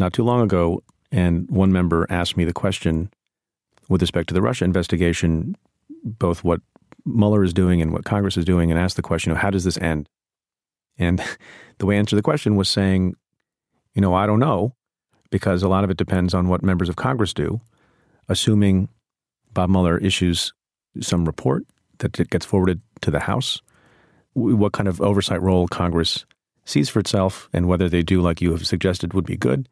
not too long ago, and one member asked me the question with respect to the Russia investigation, both what Mueller is doing and what Congress is doing, and asked the question of how does this end? And the way I answered the question was saying, you know, I don't know, because a lot of it depends on what members of Congress do. Assuming Bob Mueller issues some report that gets forwarded to the House, what kind of oversight role Congress sees for itself and whether they do like you have suggested would be good.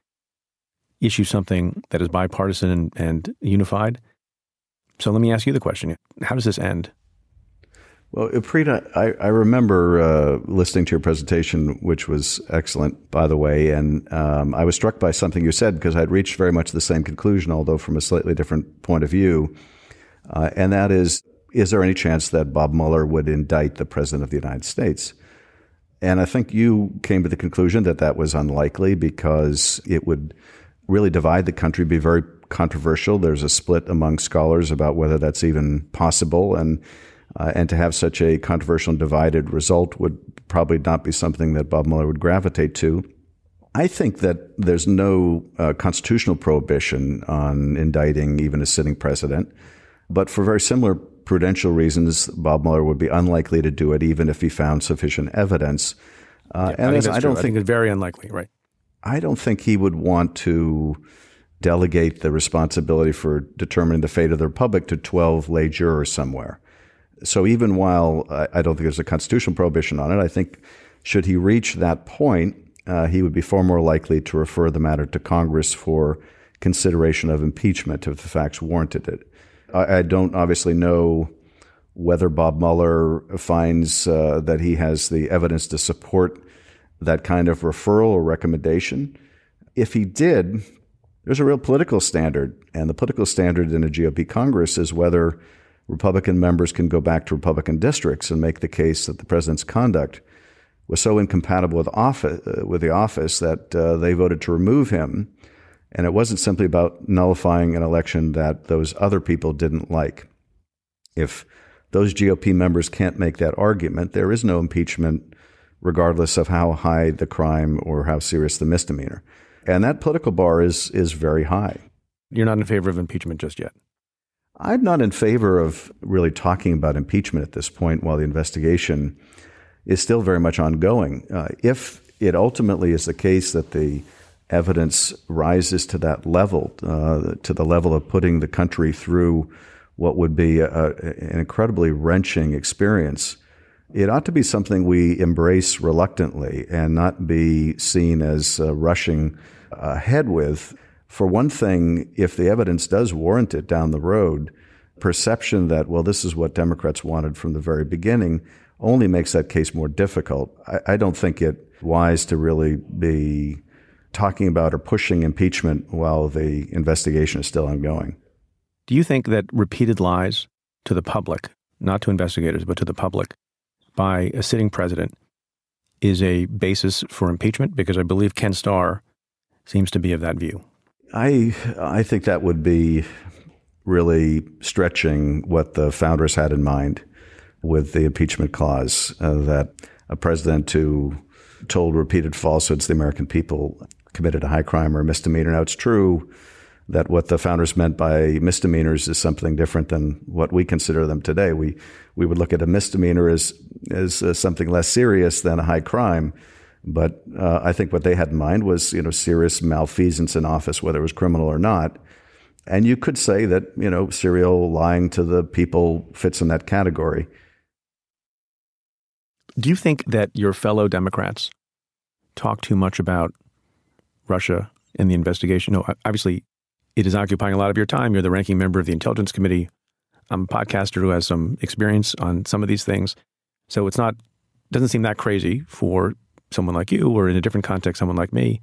issue something that is bipartisan and, and unified. So let me ask you the question. How does this end? Well, Preet, I, I remember uh, listening to your presentation, which was excellent, by the way, and um, I was struck by something you said because I'd reached very much the same conclusion, although from a slightly different point of view, uh, and that is, is there any chance that Bob Mueller would indict the President of the United States? And I think you came to the conclusion that that was unlikely because it would really divide the country, be very controversial. There's a split among scholars about whether that's even possible, and uh, and to have such a controversial and divided result would probably not be something that Bob Mueller would gravitate to. I think that there's no uh, constitutional prohibition on indicting even a sitting president, but for very similar prudential reasons, Bob Mueller would be unlikely to do it, even if he found sufficient evidence. Uh, yeah, and I, think I don't I think, think it's very unlikely, right? I don't think he would want to delegate the responsibility for determining the fate of the republic to twelve lay jurors somewhere. So even while uh, I don't think there's a constitutional prohibition on it, I think should he reach that point, uh, he would be far more likely to refer the matter to Congress for consideration of impeachment if the facts warranted it. I don't obviously know whether Bob Mueller finds uh, that he has the evidence to support that kind of referral or recommendation. If he did, there's a real political standard, and the political standard in a G O P Congress is whether Republican members can go back to Republican districts and make the case that the president's conduct was so incompatible with office, uh, with the office that uh, they voted to remove him. And it wasn't simply about nullifying an election that those other people didn't like. If those G O P members can't make that argument, there is no impeachment, regardless of how high the crime or how serious the misdemeanor. And that political bar is is very high. You're not in favor of impeachment just yet? I'm not in favor of really talking about impeachment at this point while the investigation is still very much ongoing. Uh, if it ultimately is the case that the evidence rises to that level, uh, to the level of putting the country through what would be a, a, an incredibly wrenching experience, it ought to be something we embrace reluctantly and not be seen as uh, rushing ahead with. For one thing, if the evidence does warrant it down the road, perception that, well, this is what Democrats wanted from the very beginning only makes that case more difficult. I, I don't think it wise to really be talking about or pushing impeachment while the investigation is still ongoing. Do you think that repeated lies to the public, not to investigators, but to the public, by a sitting president is a basis for impeachment? Because I believe Ken Starr seems to be of that view. I I think that would be really stretching what the founders had in mind with the impeachment clause, uh, that a president who told repeated falsehoods the American people committed a high crime or a misdemeanor. Now, it's true that what the founders meant by misdemeanors is something different than what we consider them today. We we would look at a misdemeanor as, as uh, something less serious than a high crime. But uh, I think what they had in mind was, you know, serious malfeasance in office, whether it was criminal or not. And you could say that, you know, serial lying to the people fits in that category. Do you think that your fellow Democrats talk too much about Russia and the investigation? No, obviously, it is occupying a lot of your time. You're the ranking member of the Intelligence Committee. I'm a podcaster who has some experience on some of these things. So it's not, doesn't seem that crazy for someone like you, or in a different context, someone like me,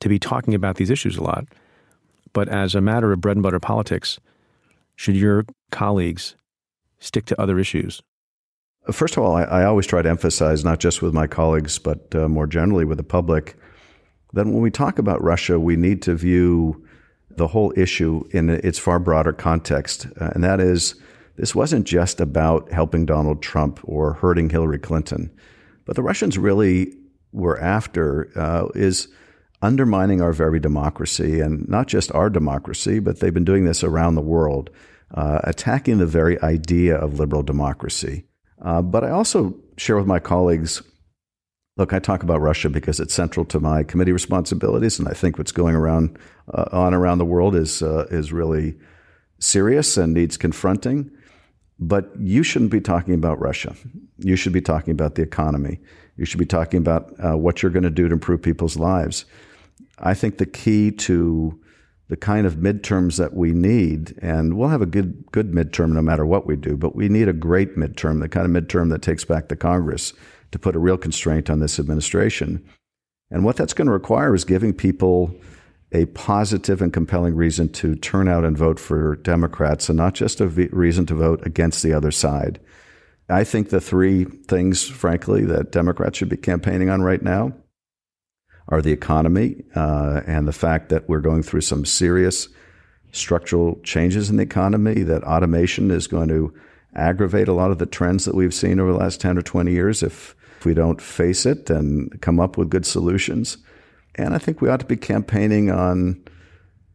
to be talking about these issues a lot. But as a matter of bread and butter politics, should your colleagues stick to other issues? First of all, I, I always try to emphasize, not just with my colleagues, but uh, more generally with the public, that when we talk about Russia, we need to view the whole issue in its far broader context. Uh, and that is, this wasn't just about helping Donald Trump or hurting Hillary Clinton. But the Russians really were after uh, is undermining our very democracy, and not just our democracy, but they've been doing this around the world, uh, attacking the very idea of liberal democracy. Uh, but I also share with my colleagues, look, I talk about Russia because it's central to my committee responsibilities, and I think what's going around uh, on around the world is uh, is really serious and needs confronting. But you shouldn't be talking about Russia. You should be talking about the economy. You should be talking about uh, what you're going to do to improve people's lives. I think the key to the kind of midterms that we need, and we'll have a good good midterm no matter what we do, but we need a great midterm, the kind of midterm that takes back the Congress to put a real constraint on this administration. And what that's going to require is giving people a positive and compelling reason to turn out and vote for Democrats, and not just a v- reason to vote against the other side. I think the three things, frankly, that Democrats should be campaigning on right now are the economy uh, and the fact that we're going through some serious structural changes in the economy, that automation is going to aggravate a lot of the trends that we've seen over the last ten or twenty years if, if we don't face it and come up with good solutions. And I think we ought to be campaigning on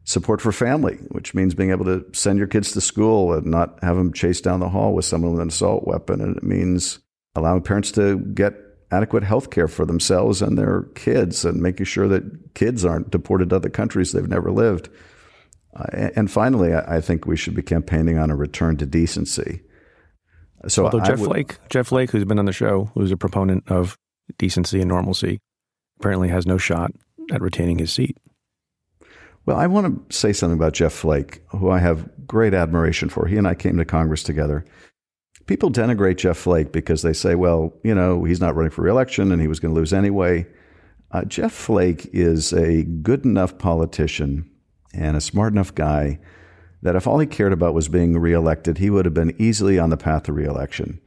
support for family, which means being able to send your kids to school and not have them chased down the hall with someone with an assault weapon. And it means allowing parents to get adequate health care for themselves and their kids, and making sure that kids aren't deported to other countries they've never lived. Uh, and finally, I, I think we should be campaigning on a return to decency. So Although I Jeff would, Flake, Jeff Flake, who's been on the show, who's a proponent of decency and normalcy, apparently has no shot at retaining his seat. Well, I want to say something about Jeff Flake, who I have great admiration for. He and I came to Congress together. People denigrate Jeff Flake because they say, well, you know, he's not running for re-election and he was going to lose anyway. Uh, Jeff Flake is a good enough politician and a smart enough guy that if all he cared about was being reelected, he would have been easily on the path to reelection.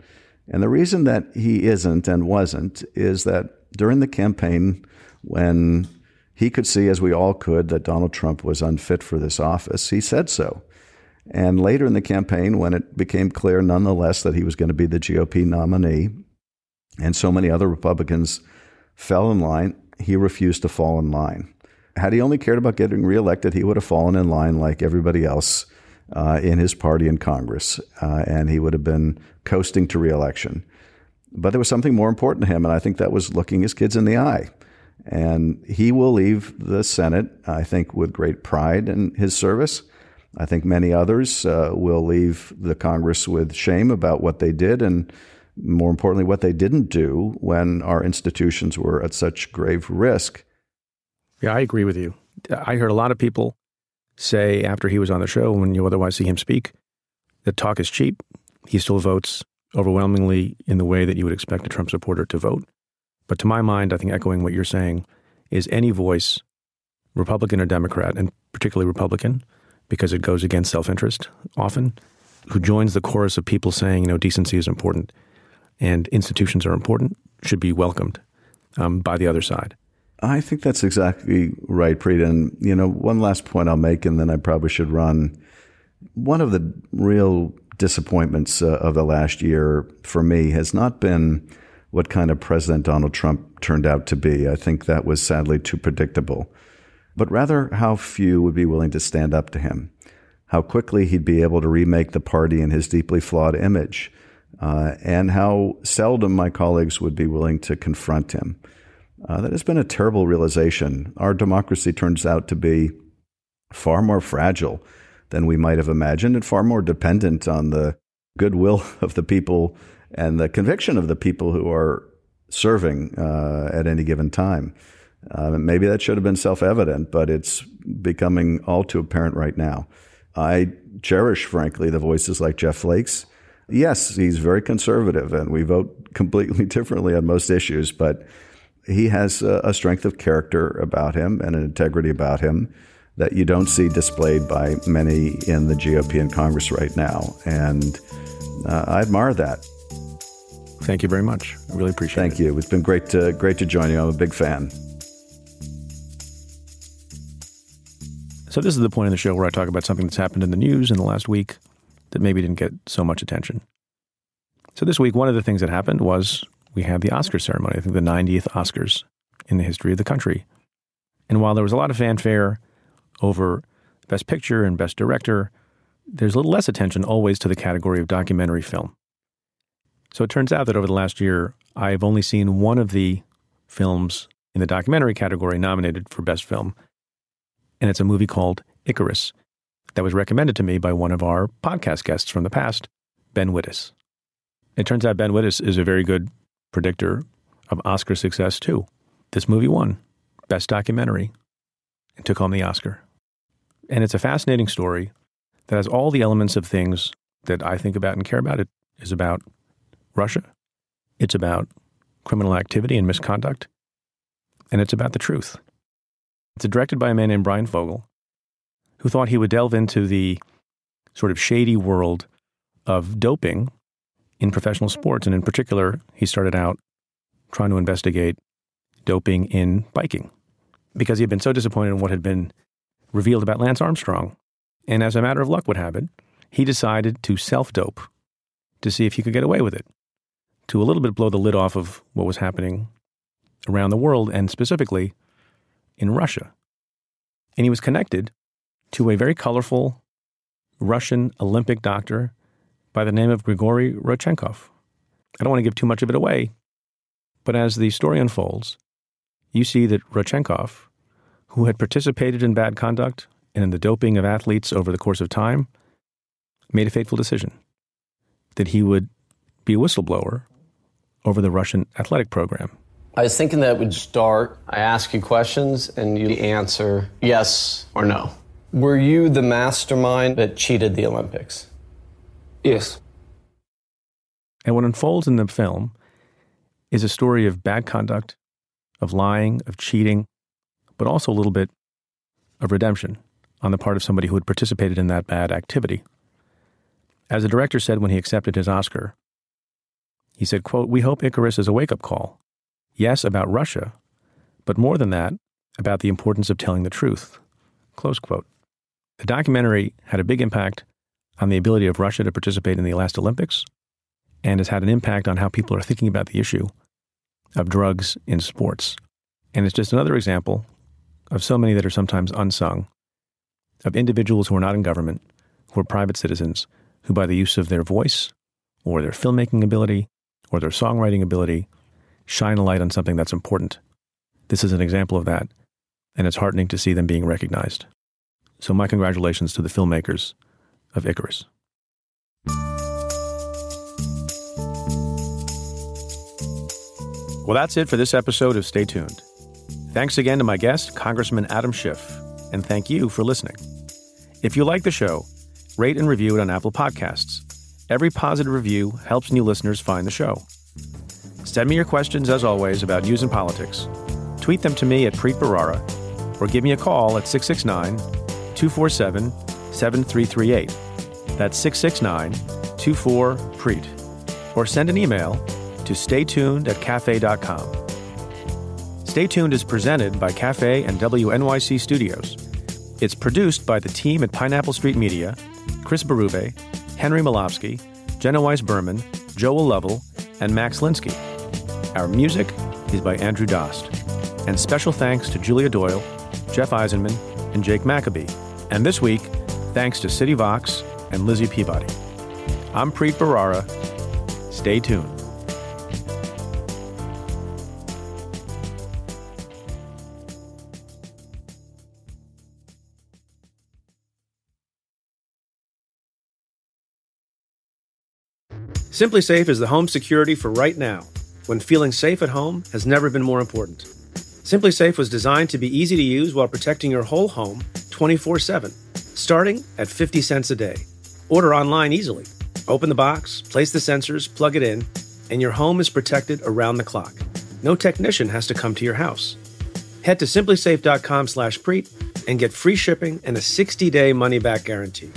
And the reason that he isn't and wasn't is that during the campaign, when he could see, as we all could, that Donald Trump was unfit for this office, he said so. And later in the campaign, when it became clear, nonetheless, that he was going to be the G O P nominee, and so many other Republicans fell in line, he refused to fall in line. Had he only cared about getting reelected, he would have fallen in line like everybody else uh, in his party in Congress, uh, and he would have been coasting to reelection. But there was something more important to him, and I think that was looking his kids in the eye. And he will leave the Senate, I think, with great pride in his service. I think many others uh, will leave the Congress with shame about what they did, and more importantly, what they didn't do when our institutions were at such grave risk. Yeah, I agree with you. I heard a lot of people say after he was on the show, when you otherwise see him speak, that talk is cheap. He still votes overwhelmingly in the way that you would expect a Trump supporter to vote. But to my mind, I think echoing what you're saying is any voice, Republican or Democrat, and particularly Republican, because it goes against self-interest often, who joins the chorus of people saying, you know, decency is important and institutions are important, should be welcomed um, by the other side. I think that's exactly right, Preet. And, you know, one last point I'll make, and then I probably should run. One of the real disappointments uh, of the last year for me has not been what kind of president Donald Trump turned out to be. I think that was sadly too predictable. But rather how few would be willing to stand up to him, how quickly he'd be able to remake the party in his deeply flawed image, uh, and how seldom my colleagues would be willing to confront him. Uh, that has been a terrible realization. Our democracy turns out to be far more fragile than we might have imagined, and far more dependent on the goodwill of the people and the conviction of the people who are serving uh, at any given time. Uh, maybe that should have been self-evident, but it's becoming all too apparent right now. I cherish, frankly, the voices like Jeff Flake's. Yes, he's very conservative, and we vote completely differently on most issues, but he has a, a strength of character about him and an integrity about him that you don't see displayed by many in the G O P in Congress right now. And uh, I admire that. Thank you very much. I really appreciate Thank it. Thank you. It's been great to, great to join you. I'm a big fan. So this is the point in the show where I talk about something that's happened in the news in the last week that maybe didn't get so much attention. So this week, one of the things that happened was we had the Oscar ceremony, I think the ninetieth Oscars in the history of the country. And while there was a lot of fanfare over Best Picture and Best Director, there's a little less attention always to the category of documentary film. So it turns out that over the last year, I've only seen one of the films in the documentary category nominated for Best Film. And it's a movie called Icarus that was recommended to me by one of our podcast guests from the past, Ben Wittes. It turns out Ben Wittes is a very good predictor of Oscar success, too. This movie won Best Documentary. and took home the Oscar. And it's a fascinating story that has all the elements of things that I think about and care about. It is about Russia. It's about criminal activity and misconduct. And it's about the truth. It's directed by a man named Brian Fogel, who thought he would delve into the sort of shady world of doping in professional sports. And in particular, he started out trying to investigate doping in biking because he had been so disappointed in what had been revealed about Lance Armstrong. And as a matter of luck would have it, he decided to self-dope to see if he could get away with it, to a little bit blow the lid off of what was happening around the world and specifically in Russia. And he was connected to a very colorful Russian Olympic doctor by the name of Grigory Rochenkov. I don't want to give too much of it away, but as the story unfolds, you see that Rochenkov, who had participated in bad conduct and in the doping of athletes over the course of time, made a fateful decision that he would be a whistleblower over the Russian athletic program. I was thinking that we'd start. I ask you questions and you answer yes or no. Were you the mastermind that cheated the Olympics? Yes. And what unfolds in the film is a story of bad conduct, of lying, of cheating, but also a little bit of redemption on the part of somebody who had participated in that bad activity. As the director said when he accepted his Oscar, he said, quote, "We hope Icarus is a wake-up call. Yes, about Russia, but more than that, about the importance of telling the truth," close quote. The documentary had a big impact on the ability of Russia to participate in the last Olympics and has had an impact on how people are thinking about the issue of drugs in sports. And it's just another example of so many that are sometimes unsung, of individuals who are not in government, who are private citizens, who by the use of their voice or their filmmaking ability or their songwriting ability shine a light on something that's important. This is an example of that, and it's heartening to see them being recognized. So my congratulations to the filmmakers of Icarus. Well, that's it for this episode of Stay Tuned. Thanks again to my guest, Congressman Adam Schiff, and thank you for listening. If you like the show, rate and review it on Apple Podcasts. Every positive review helps new listeners find the show. Send me your questions, as always, about news and politics. Tweet them to me at Preet Bharara, or give me a call at six six nine, two four seven, seven three three eight. That's six six nine, two four, Preet. Or send an email to stay tuned at cafe dot com. Stay Tuned is presented by Cafe and W N Y C Studios. It's produced by the team at Pineapple Street Media, Chris Berube, Henry Malofsky, Jenna Weiss-Berman, Joel Lovell, and Max Linsky. Our music is by Andrew Dost. And special thanks to Julia Doyle, Jeff Eisenman, and Jake Maccabee. And this week, thanks to City Vox and Lizzie Peabody. I'm Preet Bharara. Stay tuned. SimpliSafe is the home security for right now, when feeling safe at home has never been more important. SimpliSafe was designed to be easy to use while protecting your whole home twenty-four seven, starting at fifty cents a day. Order online easily. Open the box, place the sensors, plug it in, and your home is protected around the clock. No technician has to come to your house. Head to simplisafe dot com slash preet and get free shipping and a sixty-day money-back guarantee.